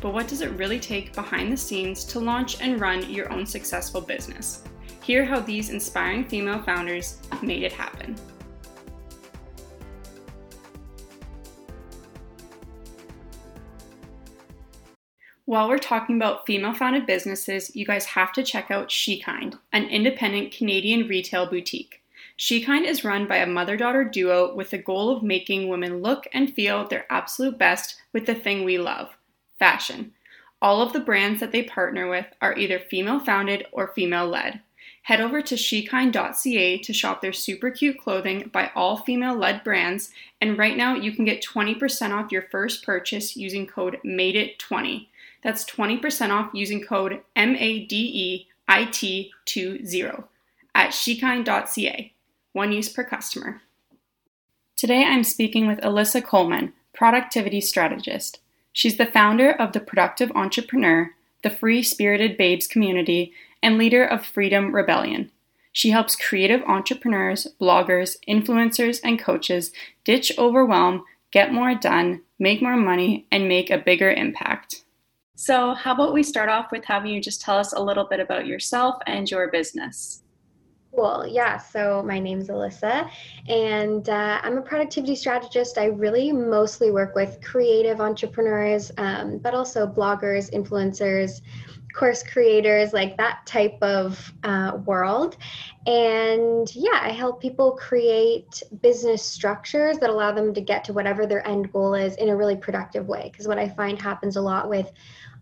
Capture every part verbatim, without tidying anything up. but what does it really take behind the scenes to launch and run your own successful business? Hear how these inspiring female founders made it happen. While we're talking about female-founded businesses, you guys have to check out SheKind, an independent Canadian retail boutique. SheKind is run by a mother-daughter duo with the goal of making women look and feel their absolute best with the thing we love, fashion. All of the brands that they partner with are either female-founded or female-led. Head over to she kind dot c a to shop their super cute clothing by all female-led brands, and right now you can get twenty percent off your first purchase using code made it twenty. That's twenty percent off using code M A D E I T twenty at she kind dot c a. One use per customer. Today I'm speaking with Alyssa Coleman, productivity strategist. She's the founder of the Productive Entrepreneur, the Free Spirited Babes Community, and leader of Freedom Rebellion. She helps creative entrepreneurs, bloggers, influencers, and coaches ditch overwhelm, get more done, make more money, and make a bigger impact. So how about we start off with having you just tell us a little bit about yourself and your business? Well, yeah, so my name's Alyssa, and uh, I'm a productivity strategist. I really mostly work with creative entrepreneurs, um, but also bloggers, influencers, course creators, like that type of uh, world. And yeah, I help people create business structures that allow them to get to whatever their end goal is in a really productive way. Because what I find happens a lot with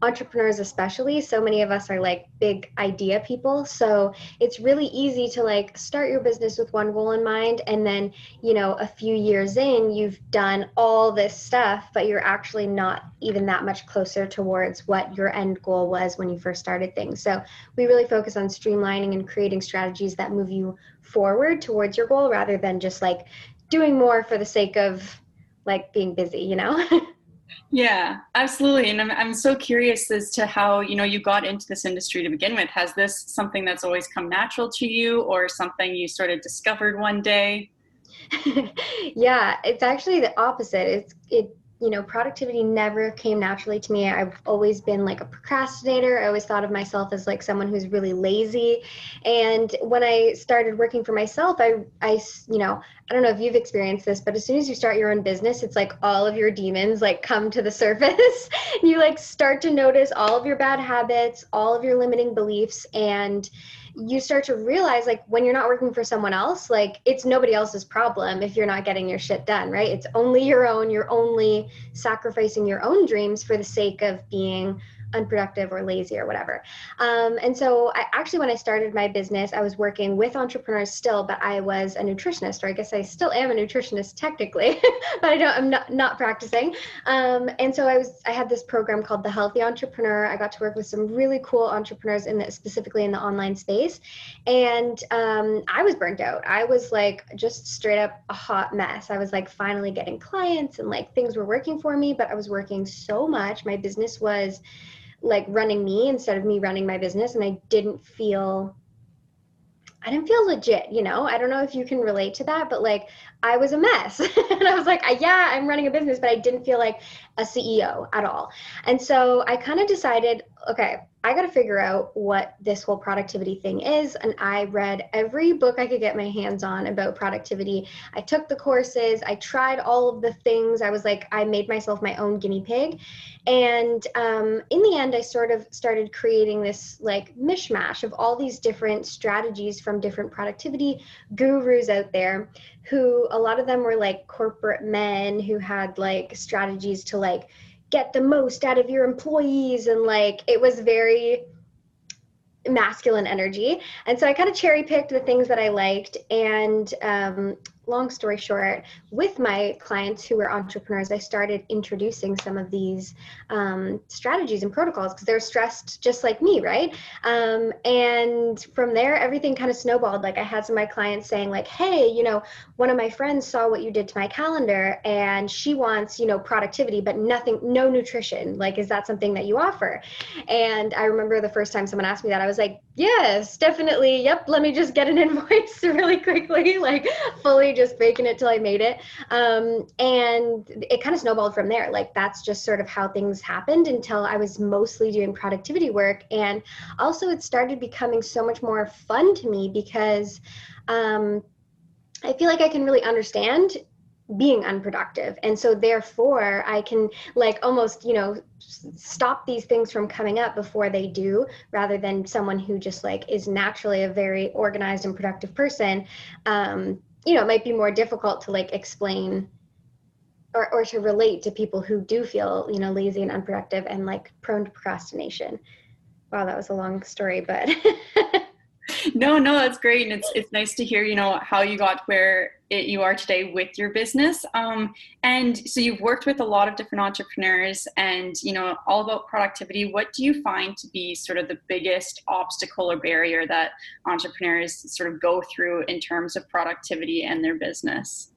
entrepreneurs, especially, so many of us are like big idea people. So it's really easy to like start your business with one goal in mind. And then, you know, a few years in, you've done all this stuff, but you're actually not even that much closer towards what your end goal was when you first started things. So we really focus on streamlining and creating strategies that move you forward towards your goal rather than just like doing more for the sake of like being busy, you know? Yeah, absolutely. And I'm I'm so curious as to how, you know, you got into this industry to begin with. Has this something that's always come natural to you or something you sort of discovered one day? Yeah, it's actually the opposite. It's, it, you know, productivity never came naturally to me. I've always been like a procrastinator. I always thought of myself as like someone who's really lazy. And when I started working for myself, I, I, you know, I don't know if you've experienced this, but as soon as you start your own business, it's like all of your demons like come to the surface. You like start to notice all of your bad habits, all of your limiting beliefs, and you start to realize like when you're not working for someone else, like it's nobody else's problem if you're not getting your shit done, right? It's only your own. You're only sacrificing your own dreams for the sake of being unproductive or lazy or whatever. Um, and so I actually, when I started my business, I was working with entrepreneurs still, but I was a nutritionist, or I guess I still am a nutritionist technically, but I don't, I'm not, not practicing. Um, and so I was, I had this program called The Healthy Entrepreneur. I got to work with some really cool entrepreneurs in the, specifically in the online space. And um, I was burnt out. I was like, just straight up a hot mess. I was like finally getting clients and like things were working for me, but I was working so much. My business was like running me instead of me running my business. And I didn't feel, I didn't feel legit, you know? I don't know if you can relate to that, but like I was a mess. And I was like, yeah, I'm running a business, but I didn't feel like a C E O at all. And so I kind of decided, okay, I got to figure out what this whole productivity thing is. And I read every book I could get my hands on about productivity. I took the courses. I tried all of the things. I was like, I made myself my own guinea pig. And um, in the end, I sort of started creating this like mishmash of all these different strategies from different productivity gurus out there, who a lot of them were like corporate men who had like strategies to like get the most out of your employees, and like it was very masculine energy. And so I kind of cherry picked the things that I liked, and um long story short, with my clients who were entrepreneurs, I started introducing some of these um, strategies and protocols because they're stressed just like me, right? Um, and from there, everything kind of snowballed. Like I had some of my clients saying like, hey, you know, one of my friends saw what you did to my calendar and she wants, you know, productivity, but nothing, no nutrition. Like, is that something that you offer? And I remember the first time someone asked me that, I was like, yes, definitely. Yep. Let me just get an invoice really quickly, like fully just faking it till I made it. Um, and it kind of snowballed from there. Like that's just sort of how things happened until I was mostly doing productivity work. And also it started becoming so much more fun to me because um, I feel like I can really understand being unproductive. And so therefore I can like almost, you know, stop these things from coming up before they do, rather than someone who just like is naturally a very organized and productive person. Um, you know, it might be more difficult to like explain or, or to relate to people who do feel, you know, lazy and unproductive and like prone to procrastination. Wow, that was a long story, but No, no, that's great. And it's it's nice to hear, you know, how you got where it, you are today with your business. Um, and so you've worked with a lot of different entrepreneurs and, you know, all about productivity. What do you find to be sort of the biggest obstacle or barrier that entrepreneurs sort of go through in terms of productivity and their business?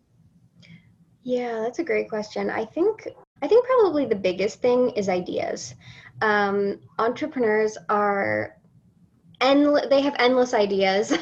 Yeah, that's a great question. I think I think probably the biggest thing is ideas. Um, entrepreneurs are Endless, they have endless ideas.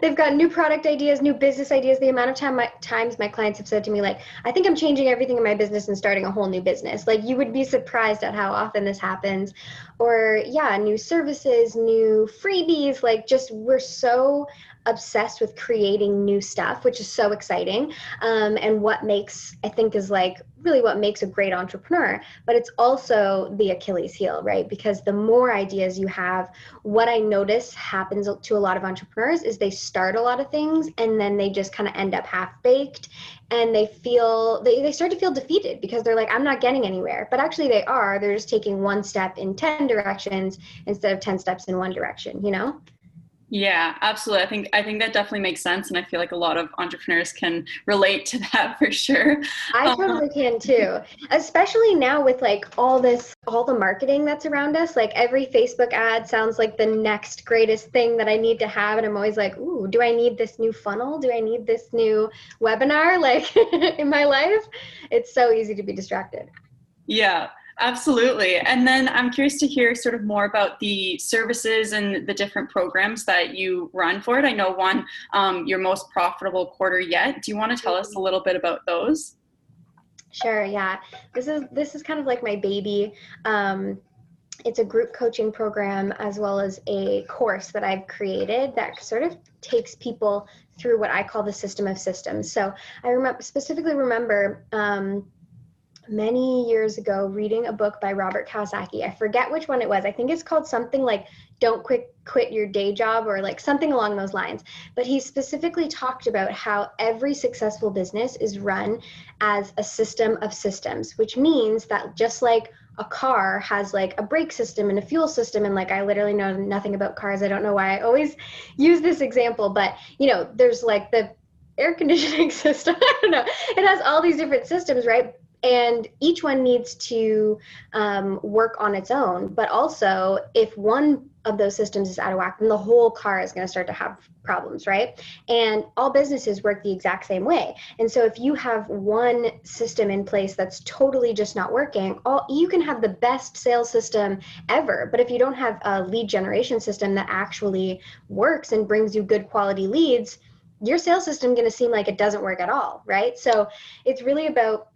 They've got new product ideas, new business ideas. The amount of time my, times my clients have said to me, like, I think I'm changing everything in my business and starting a whole new business. Like, you would be surprised at how often this happens. Or, yeah, new services, new freebies. Like, just we're so obsessed with creating new stuff, which is so exciting. Um, and what makes, I think, is like really what makes a great entrepreneur, but it's also the Achilles heel, right? Because the more ideas you have, what I notice happens to a lot of entrepreneurs is they start a lot of things and then they just kind of end up half baked and they feel, they, they start to feel defeated because they're like, I'm not getting anywhere, but actually they are, they're just taking one step in ten directions instead of ten steps in one direction, you know? Yeah, absolutely. I think I think that definitely makes sense. And I feel like a lot of entrepreneurs can relate to that for sure. I totally can too. Especially now with like all this, all the marketing that's around us, like every Facebook ad sounds like the next greatest thing that I need to have. And I'm always like, ooh, do I need this new funnel? Do I need this new webinar? Like in my life, it's so easy to be distracted. Yeah. Absolutely. And then I'm curious to hear sort of more about the services and the different programs that you run for it. I know one, um, your most profitable quarter yet. Do you want to tell us a little bit about those? Sure. Yeah. This is, this is kind of like my baby. Um, it's a group coaching program as well as a course that I've created that sort of takes people through what I call the system of systems. So I remember specifically remember, um, many years ago reading a book by Robert Kiyosaki. I forget which one it was. I think it's called something like Don't Quit Quit Your Day Job or like something along those lines. But he specifically talked about how every successful business is run as a system of systems, which means that just like a car has like a brake system and a fuel system. And like, I literally know nothing about cars. I don't know why I always use this example, but you know, there's like the air conditioning system. I don't know. It has all these different systems, right? And each one needs to um, work on its own. But also, if one of those systems is out of whack, then the whole car is going to start to have problems, right? And all businesses work the exact same way. And so if you have one system in place that's totally just not working, all you can have the best sales system ever. But if you don't have a lead generation system that actually works and brings you good quality leads, your sales system is going to seem like it doesn't work at all, right? So it's really about,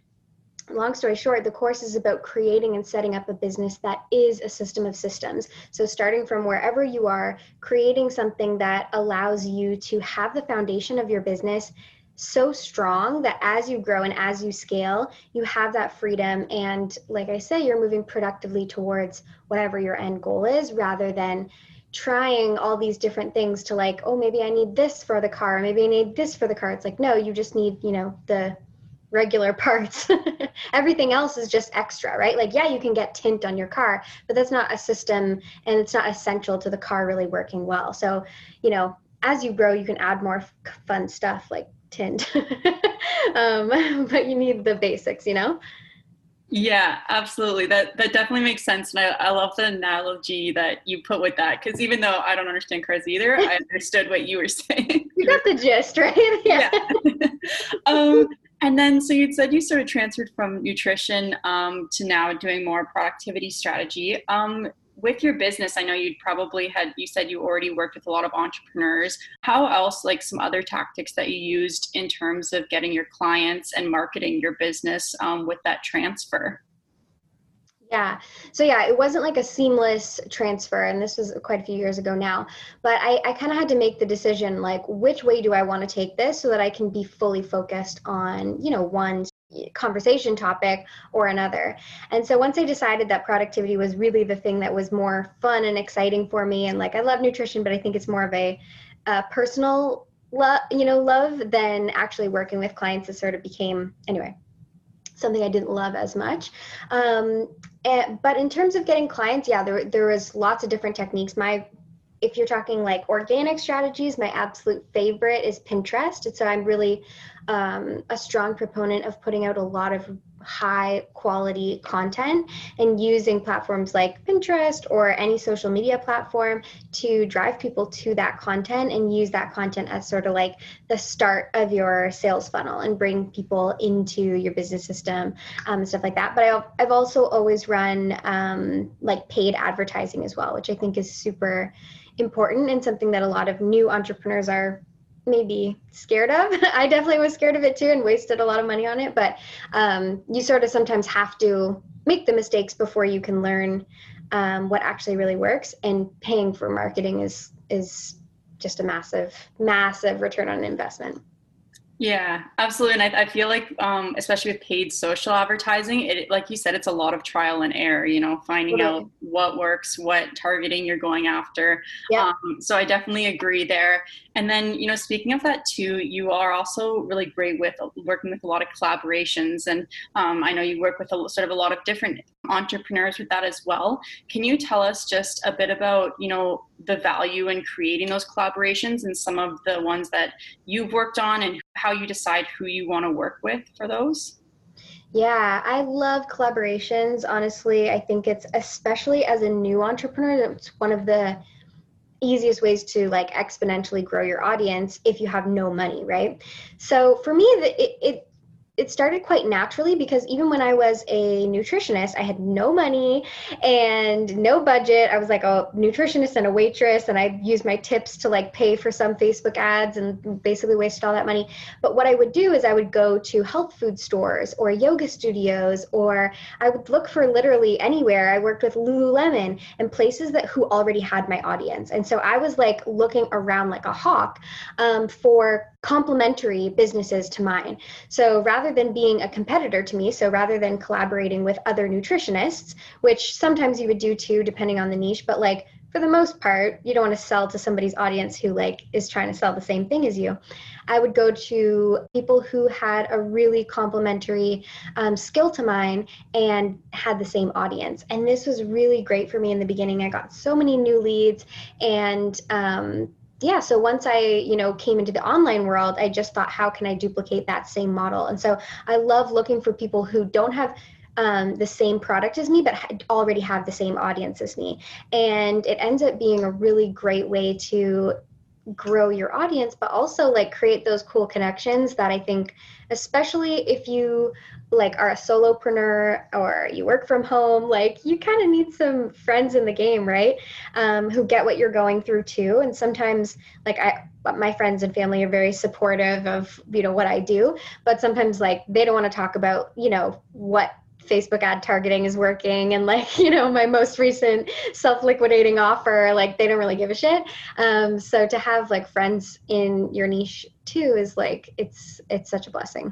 long story short, the course is about creating and setting up a business that is a system of systems. So starting from wherever you are, creating something that allows you to have the foundation of your business so strong that as you grow and as you scale, you have that freedom. And like I say, you're moving productively towards whatever your end goal is, rather than trying all these different things to like, oh, maybe I need this for the car. Maybe I need this for the car. It's like, no, you just need, you know, the regular parts. Everything else is just extra, right? Like, yeah, you can get tint on your car, but that's not a system and it's not essential to the car really working well. So, you know, as you grow, you can add more f- fun stuff like tint. um, but you need the basics, you know? Yeah, absolutely. That that definitely makes sense. And I, I love the analogy that you put with that, because even though I don't understand cars either, I understood what you were saying. You got the gist, right? Yeah. yeah. um, and then, so you'd said you sort of transferred from nutrition um, to now doing more productivity strategy. Um, with your business, I know you'd probably had, you said you already worked with a lot of entrepreneurs. How else, like some other tactics that you used in terms of getting your clients and marketing your business um, with that transfer? Yeah. So yeah, it wasn't like a seamless transfer. And this was quite a few years ago now, but I, I kind of had to make the decision, like, which way do I want to take this so that I can be fully focused on, you know, one conversation topic or another. And so once I decided that productivity was really the thing that was more fun and exciting for me, and like, I love nutrition, but I think it's more of a, a personal love, you know, love than actually working with clients, it sort of became, anyway, something I didn't love as much. Um, and, but in terms of getting clients, yeah, there, there was lots of different techniques. My If you're talking like organic strategies, my absolute favorite is Pinterest. And so I'm really um, a strong proponent of putting out a lot of high quality content and using platforms like Pinterest or any social media platform to drive people to that content and use that content as sort of like the start of your sales funnel and bring people into your business system um, and stuff like that. But I, I've also always run um, like paid advertising as well, which I think is super important and something that a lot of new entrepreneurs are maybe scared of. I definitely was scared of it too and wasted a lot of money on it, but um, you sort of sometimes have to make the mistakes before you can learn um, what actually really works, and paying for marketing is is just a massive, massive return on investment. Yeah, absolutely. And I, I feel like, um, especially with paid social advertising, it, like you said, it's a lot of trial and error, you know, finding right. out what works, what targeting you're going after. Yeah. Um, so I definitely agree there. And then, you know, speaking of that too, you are also really great with working with a lot of collaborations. And um, I know you work with a, sort of a lot of different entrepreneurs with that as well. Can you tell us just a bit about, you know, the value in creating those collaborations and some of the ones that you've worked on and how you decide who you want to work with for those? Yeah, I love collaborations. Honestly, I think it's, especially as a new entrepreneur, it's one of the easiest ways to like exponentially grow your audience if you have no money, right? So for me, it, it It started quite naturally, because even when I was a nutritionist, I had no money and no budget. I was like a nutritionist and a waitress, and I used my tips to like pay for some Facebook ads and basically wasted all that money. But what I would do is I would go to health food stores or yoga studios, or I would look for literally anywhere. I worked with Lululemon and places that who already had my audience. And so I was like looking around like a hawk um, for complementary businesses to mine. So rather than being a competitor to me, so rather than collaborating with other nutritionists, which sometimes you would do too, depending on the niche, but like for the most part, you don't want to sell to somebody's audience who like is trying to sell the same thing as you. I would go to people who had a really complementary um, skill to mine and had the same audience. And this was really great for me in the beginning. I got so many new leads, and um, Yeah, so once I, you know, came into the online world, I just thought, how can I duplicate that same model? And so I love looking for people who don't have um, the same product as me, but already have the same audience as me. And it ends up being a really great way to grow your audience, but also like create those cool connections that I think, especially if you like are a solopreneur or you work from home, like you kind of need some friends in the game, right? Um, who get what you're going through too. And sometimes like I, my friends and family are very supportive of, you know, what I do, but sometimes like they don't want to talk about, you know, what Facebook ad targeting is working, and like, you know, my most recent self-liquidating offer, like they don't really give a shit. Um, so to have like friends in your niche too is like, it's, it's such a blessing.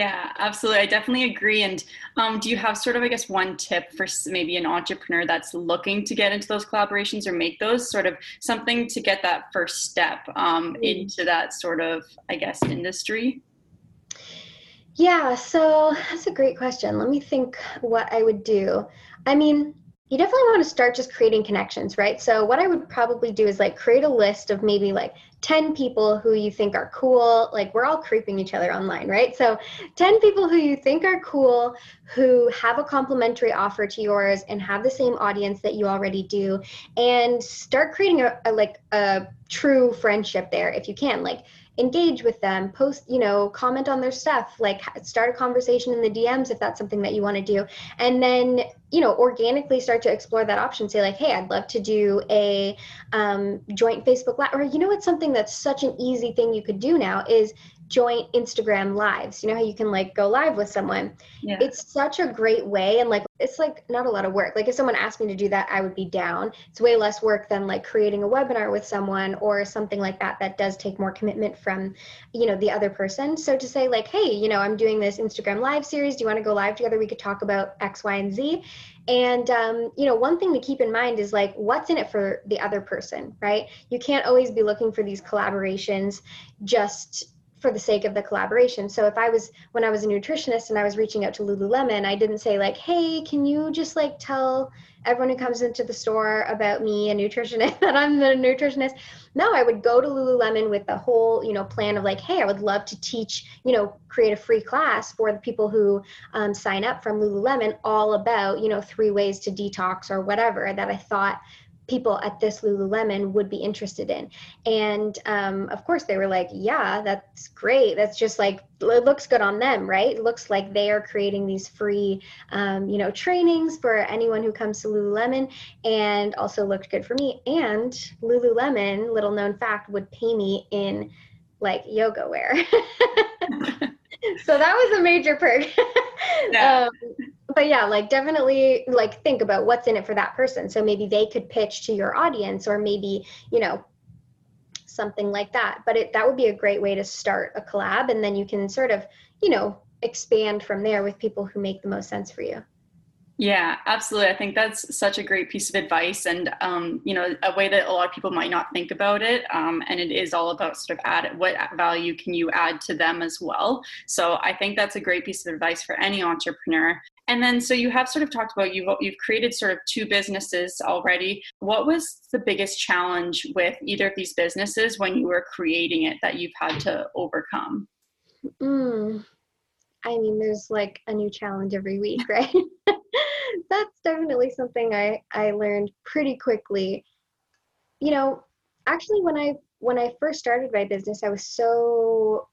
Yeah, absolutely. I definitely agree. And um, do you have sort of, I guess, one tip for maybe an entrepreneur that's looking to get into those collaborations or make those, sort of something to get that first step um, mm-hmm. into that sort of, I guess, industry? Yeah, so that's a great question. Let me think what I would do. I mean, you definitely want to start just creating connections, right? So what I would probably do is like create a list of maybe like ten people who you think are cool. Like we're all creeping each other online, right? So ten people who you think are cool, who have a complimentary offer to yours and have the same audience that you already do, and start creating a, a like a true friendship there if you can. Like engage with them, post, you know, comment on their stuff, like start a conversation in the D Ms if that's something that you want to do. And then, you know, organically start to explore that option. Say like, hey, I'd love to do a um, joint Facebook Live, or you know, it's something that's such an easy thing you could do now is joint Instagram lives. You know how you can like go live with someone? Yeah. It's such a great way. And like, it's like not a lot of work. Like if someone asked me to do that, I would be down. It's way less work than like creating a webinar with someone or something like that. That does take more commitment from, you know, the other person. So to say like, hey, you know, I'm doing this Instagram live series. Do you want to go live together? We could talk about X, Y, and Z. And, um, you know, one thing to keep in mind is like, what's in it for the other person, right? You can't always be looking for these collaborations just for the sake of the collaboration. So if I was, when I was a nutritionist and I was reaching out to Lululemon, I didn't say like, hey, can you just like tell everyone who comes into the store about me, a nutritionist, that I'm the nutritionist? No, I would go to Lululemon with the whole, you know, plan of like, hey, I would love to teach, you know, create a free class for the people who um, sign up from Lululemon all about, you know, three ways to detox or whatever that I thought people at this Lululemon would be interested in. And um, of course they were like, yeah, that's great. That's just like, it looks good on them, right? It looks like they are creating these free, um, you know, trainings for anyone who comes to Lululemon, and also looked good for me. And Lululemon, little known fact, would pay me in like yoga wear. So that was a major perk. Yeah. um, But yeah, like definitely like think about what's in it for that person. So maybe they could pitch to your audience, or maybe, you know, something like that. But it, that would be a great way to start a collab. And then you can sort of, you know, expand from there with people who make the most sense for you. Yeah, absolutely. I think that's such a great piece of advice, and, um, you know, a way that a lot of people might not think about it. Um, and it is all about sort of add, what value can you add to them as well? So I think that's a great piece of advice for any entrepreneur. And then, so you have sort of talked about, you've, you've created sort of two businesses already. What was the biggest challenge with either of these businesses when you were creating it that you've had to overcome? Mm. I mean, there's like a new challenge every week, right? That's definitely something I, I learned pretty quickly. You know, actually, when I when I first started my business, I was so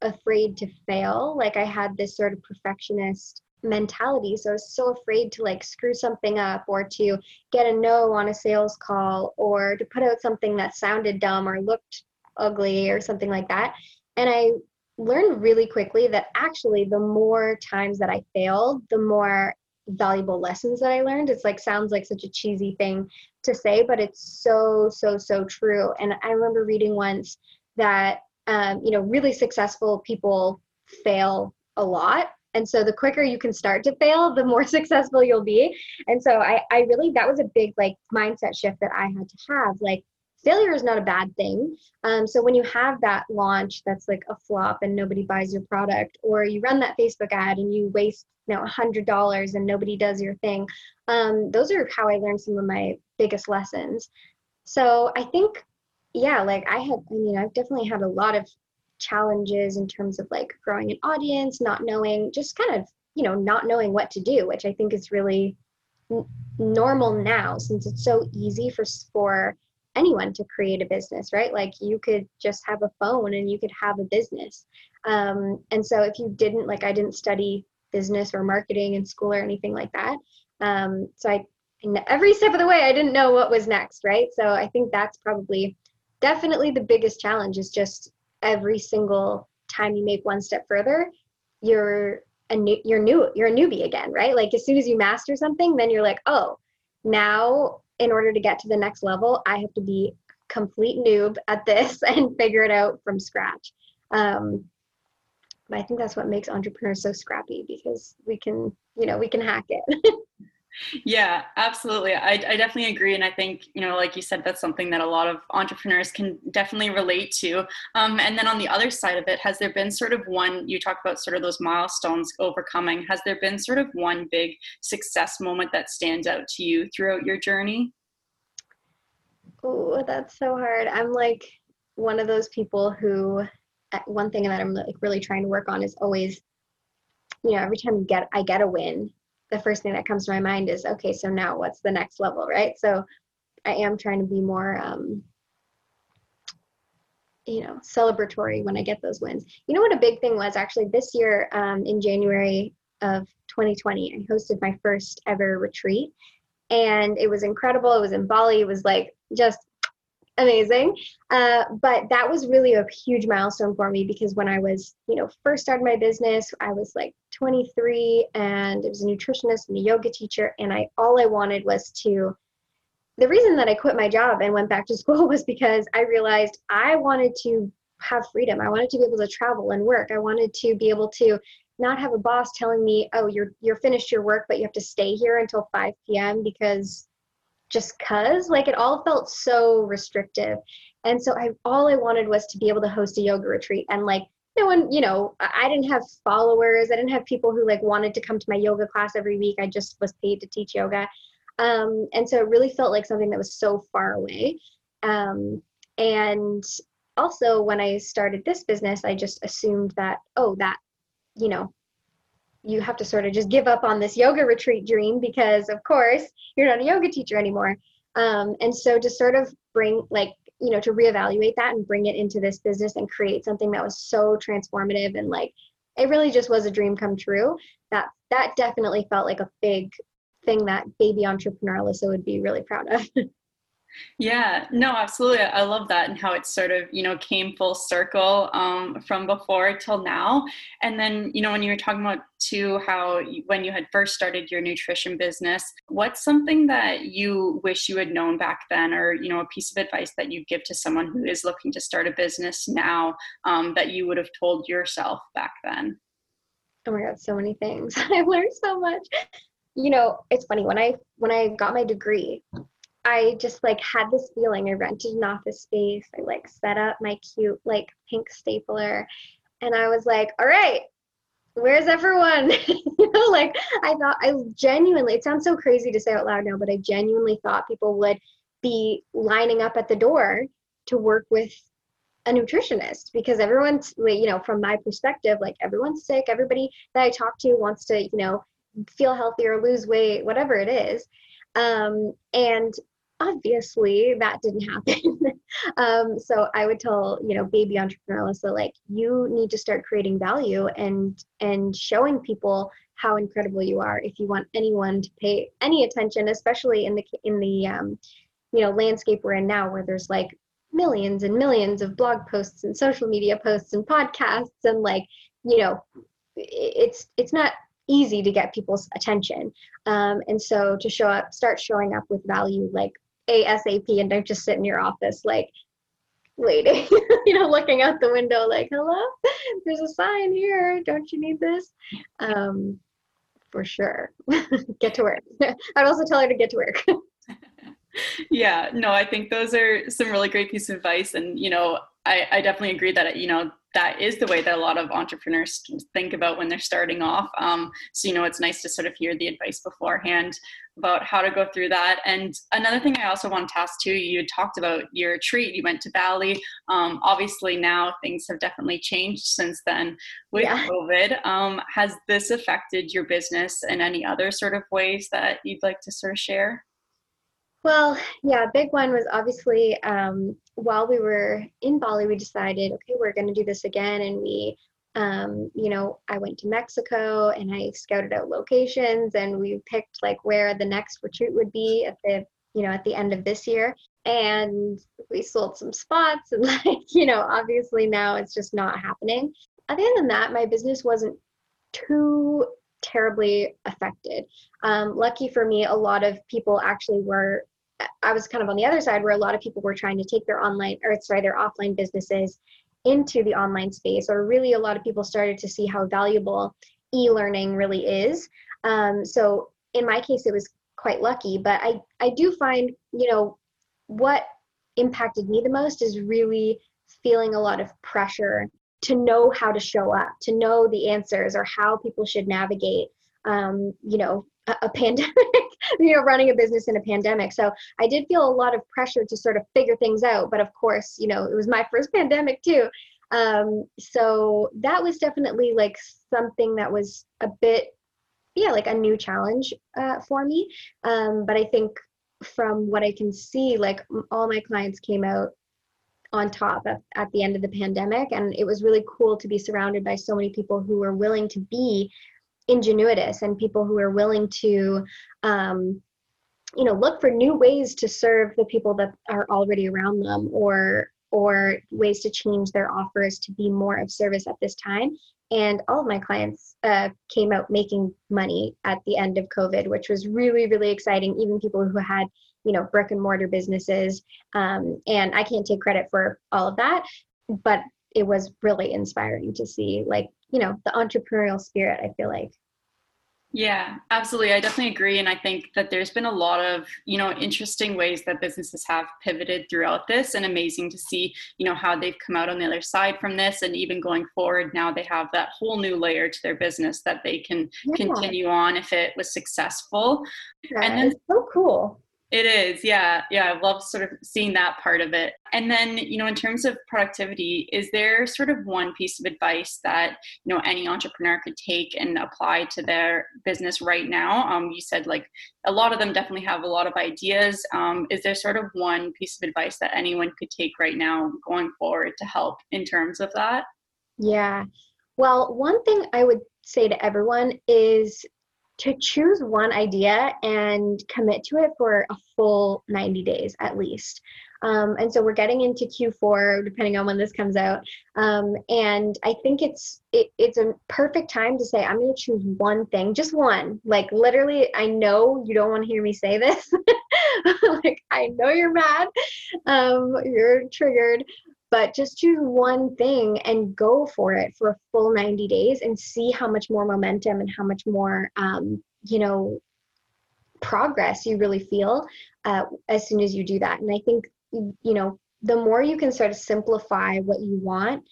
afraid to fail. Like I had this sort of perfectionist mentality. So I was so afraid to like screw something up, or to get a no on a sales call, or to put out something that sounded dumb or looked ugly or something like that. And I learned really quickly that actually the more times that I failed, the more valuable lessons that I learned. It's like, sounds like such a cheesy thing to say, but it's so, so, so true. And I remember reading once that, um, you know, really successful people fail a lot. And so the quicker you can start to fail, the more successful you'll be. And so I, I really, that was a big like mindset shift that I had to have. Like, failure is not a bad thing. Um, so when you have that launch that's like a flop and nobody buys your product, or you run that Facebook ad and you waste, you know, one hundred dollars and nobody does your thing, um, those are how I learned some of my biggest lessons. So I think, yeah, like I had, I mean, I've definitely had a lot of challenges in terms of like growing an audience, not knowing, just kind of, you know, not knowing what to do, which I think is really n- normal now, since it's so easy for, for, anyone to create a business, right? Like you could just have a phone and you could have a business. Um, and so if you didn't, like I didn't study business or marketing in school or anything like that. Um, so I, every step of the way, I didn't know what was next, right? So I think that's probably definitely the biggest challenge, is just every single time you make one step further, you're a new, you're new, you're a newbie again, right? Like as soon as you master something, then you're like, oh, now in order to get to the next level, I have to be complete noob at this and figure it out from scratch. Um, but I think that's what makes entrepreneurs so scrappy, because we can, you know, we can hack it. Yeah, absolutely. I, I definitely agree. And I think, you know, like you said, that's something that a lot of entrepreneurs can definitely relate to. Um, and then on the other side of it, has there been sort of one, you talked about sort of those milestones overcoming, has there been sort of one big success moment that stands out to you throughout your journey? Oh, that's so hard. I'm like one of those people who, one thing that I'm like really trying to work on is always, you know, every time you get, I get a win, the first thing that comes to my mind is, okay, so now what's the next level, right? So I am trying to be more, um, you know, celebratory when I get those wins. You know what a big thing was actually this year, um, in January of twenty twenty, I hosted my first ever retreat and it was incredible. It was in Bali. It was like just amazing. Uh, but that was really a huge milestone for me because when I was, you know, first started my business, I was like twenty-three and I was a nutritionist and a yoga teacher. And I, all I wanted was to, the reason that I quit my job and went back to school was because I realized I wanted to have freedom. I wanted to be able to travel and work. I wanted to be able to not have a boss telling me, oh, you're, you're finished your work, but you have to stay here until five p.m. because just cause like it all felt so restrictive. And so I, all I wanted was to be able to host a yoga retreat and like, no one, you know, I didn't have followers. I didn't have people who like wanted to come to my yoga class every week. I just was paid to teach yoga. Um, and so it really felt like something that was so far away. Um, and also when I started this business, I just assumed that, oh, that, you know, you have to sort of just give up on this yoga retreat dream because of course you're not a yoga teacher anymore. Um, and so to sort of bring like, you know, to reevaluate that and bring it into this business and create something that was so transformative and like, it really just was a dream come true. That, that definitely felt like a big thing that baby entrepreneur Alyssa would be really proud of. Yeah, no, absolutely. I love that and how it sort of, you know, came full circle um, from before till now. And then, you know, when you were talking about too, how you, when you had first started your nutrition business, what's something that you wish you had known back then or, you know, a piece of advice that you'd give to someone who is looking to start a business now um, that you would have told yourself back then? Oh my God, so many things. I learned so much. You know, it's funny when I, when I got my degree, I just like had this feeling. I rented an office space. I like set up my cute like pink stapler and I was like, all right, where's everyone? You know, like I thought I genuinely, it sounds so crazy to say out loud now, but I genuinely thought people would be lining up at the door to work with a nutritionist because everyone's, you know, from my perspective, like everyone's sick. Everybody that I talk to wants to, you know, feel healthier, lose weight, whatever it is. Um, and obviously that didn't happen. um, so I would tell, you know, baby entrepreneur Alyssa, like you need to start creating value and, and showing people how incredible you are. If you want anyone to pay any attention, especially in the, in the, um, you know, landscape we're in now where there's like millions and millions of blog posts and social media posts and podcasts and like, you know, it's, it's not easy to get people's attention. Um, and so to show up, start showing up with value, like ASAP, and don't just sit in your office, like waiting, you know, looking out the window, like, hello, there's a sign here. Don't you need this? Um, for sure. Get to work. I'd also tell her to get to work. Yeah, no, I think those are some really great pieces of advice. And, you know, I, I definitely agree that, you know, that is the way that a lot of entrepreneurs think about when they're starting off. Um, so, you know, it's nice to sort of hear the advice beforehand about how to go through that. And another thing I also wanted to ask too, you talked about your retreat, you went to Bali. Um, obviously now things have definitely changed since then with yeah. COVID. Um, has this affected your business in any other sort of ways that you'd like to sort of share? Well, yeah, big one was obviously um, while we were in Bali, we decided, okay, we're going to do this again. And we, um, you know, I went to Mexico and I scouted out locations and we picked like where the next retreat would be at the, you know, at the end of this year. And we sold some spots and like, you know, obviously now it's just not happening. Other than that, my business wasn't too terribly affected. Um, lucky for me, a lot of people actually were, I was kind of on the other side where a lot of people were trying to take their online or sorry, their offline businesses into the online space, or really a lot of people started to see how valuable e-learning really is. Um, so in my case, it was quite lucky. But I, I do find, you know, what impacted me the most is really feeling a lot of pressure to know how to show up, to know the answers or how people should navigate, um, you know, a, a pandemic, you know, running a business in a pandemic. So I did feel a lot of pressure to sort of figure things out. But of course, you know, it was my first pandemic too. Um, so that was definitely like something that was a bit, yeah, like a new challenge uh, for me. Um, but I think from what I can see, like all my clients came out on top at, at the end of the pandemic. And it was really cool to be surrounded by so many people who were willing to be ingenuitous and people who are willing to, um, you know, look for new ways to serve the people that are already around them, or, or ways to change their offers to be more of service at this time. And all of my clients uh, came out making money at the end of COVID, which was really, really exciting. Even people who had, you know, brick and mortar businesses. Um, and I can't take credit for all of that, but it was really inspiring to see, like, you know, the entrepreneurial spirit, I feel like. Yeah, absolutely. I definitely agree. And I think that there's been a lot of, you know, interesting ways that businesses have pivoted throughout this, and amazing to see, you know, how they've come out on the other side from this. And even going forward, now they have that whole new layer to their business that they can yeah. continue on if it was successful. Yeah, and then, it's so cool. It is. Yeah. Yeah. I love sort of seeing that part of it. And then, you know, in terms of productivity, is there sort of one piece of advice that, you know, any entrepreneur could take and apply to their business right now? Um, you said like a lot of them definitely have a lot of ideas. Um, is there sort of one piece of advice that anyone could take right now going forward to help in terms of that? Yeah. Well, one thing I would say to everyone is to choose one idea and commit to it for a full ninety days at least. Um, and so we're getting into Q four, depending on when this comes out. Um, and I think it's it, it's a perfect time to say, I'm gonna choose one thing, just one. Like literally, I know you don't wanna hear me say this. Like, I know you're mad, um, you're triggered, but just choose one thing and go for it for a full ninety days and see how much more momentum and how much more, um, you know, progress you really feel uh, as soon as you do that. And I think, you know, the more you can sort of simplify what you want,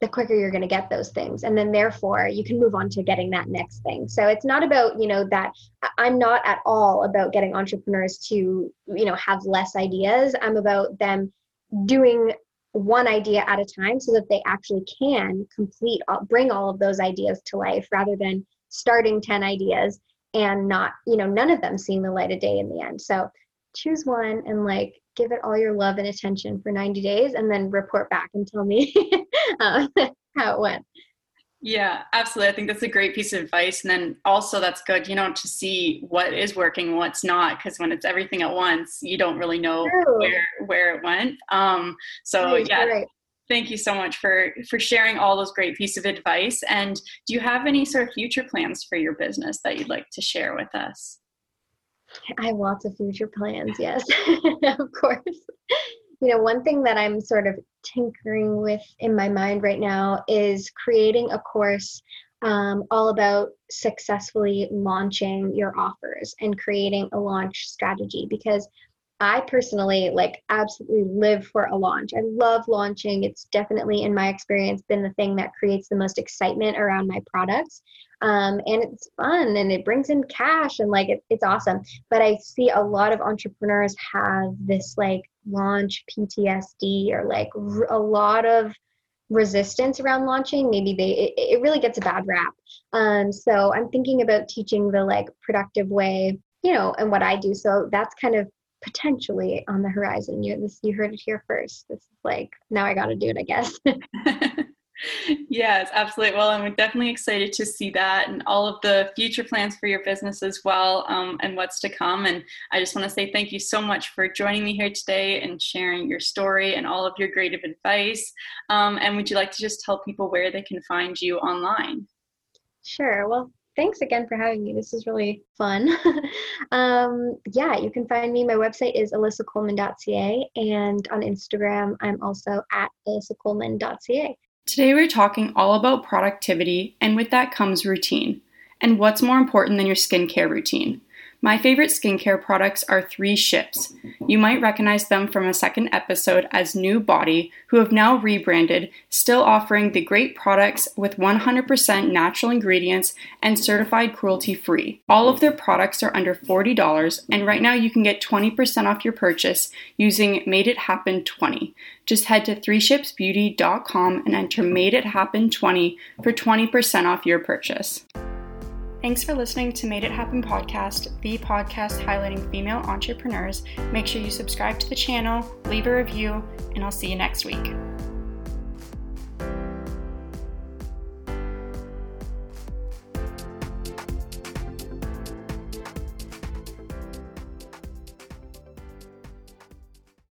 the quicker you're going to get those things. And then therefore you can move on to getting that next thing. So it's not about, you know, that I'm not at all about getting entrepreneurs to, you know, have less ideas. I'm about them doing one idea at a time so that they actually can complete, bring all of those ideas to life, rather than starting ten ideas and not, you know, none of them seeing the light of day in the end. So choose one and like, give it all your love and attention for ninety days and then report back and tell me uh, how it went. Yeah, absolutely. I think that's a great piece of advice. And then also that's good, you know, to see what is working, what's not, because when it's everything at once, you don't really know True. where where it went. Um, so right, yeah, right. Thank you so much for, for sharing all those great pieces of advice. And do you have any sort of future plans for your business that you'd like to share with us? I have lots of future plans. Yes, of course. You know, one thing that I'm sort of tinkering with in my mind right now is creating a course um, all about successfully launching your offers and creating a launch strategy, because I personally like absolutely live for a launch. I love launching. It's definitely, in my experience, been the thing that creates the most excitement around my products. Um, and it's fun and it brings in cash and like, it, it's awesome. But I see a lot of entrepreneurs have this like launch P T S D or like r- a lot of resistance around launching. Maybe they, it, it really gets a bad rap. Um, so I'm thinking about teaching the like productive way, you know, and what I do. So that's kind of potentially on the horizon. You, this, you heard it here first. This is like, now I got to do it, I guess. Yes, absolutely. Well, I'm definitely excited to see that and all of the future plans for your business as well, um, and what's to come. And I just want to say thank you so much for joining me here today and sharing your story and all of your great advice. Um, and would you like to just tell people where they can find you online? Sure. Well, thanks again for having me. This is really fun. um, yeah, you can find me. My website is alyssa coleman dot c a, and on Instagram, I'm also at alyssa coleman dot c a. Today we're talking all about productivity, and with that comes routine. And what's more important than your skincare routine? My favorite skincare products are Three Ships. You might recognize them from a second episode as New Body, who have now rebranded, still offering the great products with one hundred percent natural ingredients and certified cruelty-free. All of their products are under forty dollars, and right now you can get twenty percent off your purchase using Made It Happen twenty. Just head to three ships beauty dot com and enter Made It Happen twenty for twenty percent off your purchase. Thanks for listening to Made It Happen Podcast, the podcast highlighting female entrepreneurs. Make sure you subscribe to the channel, leave a review, and I'll see you next week.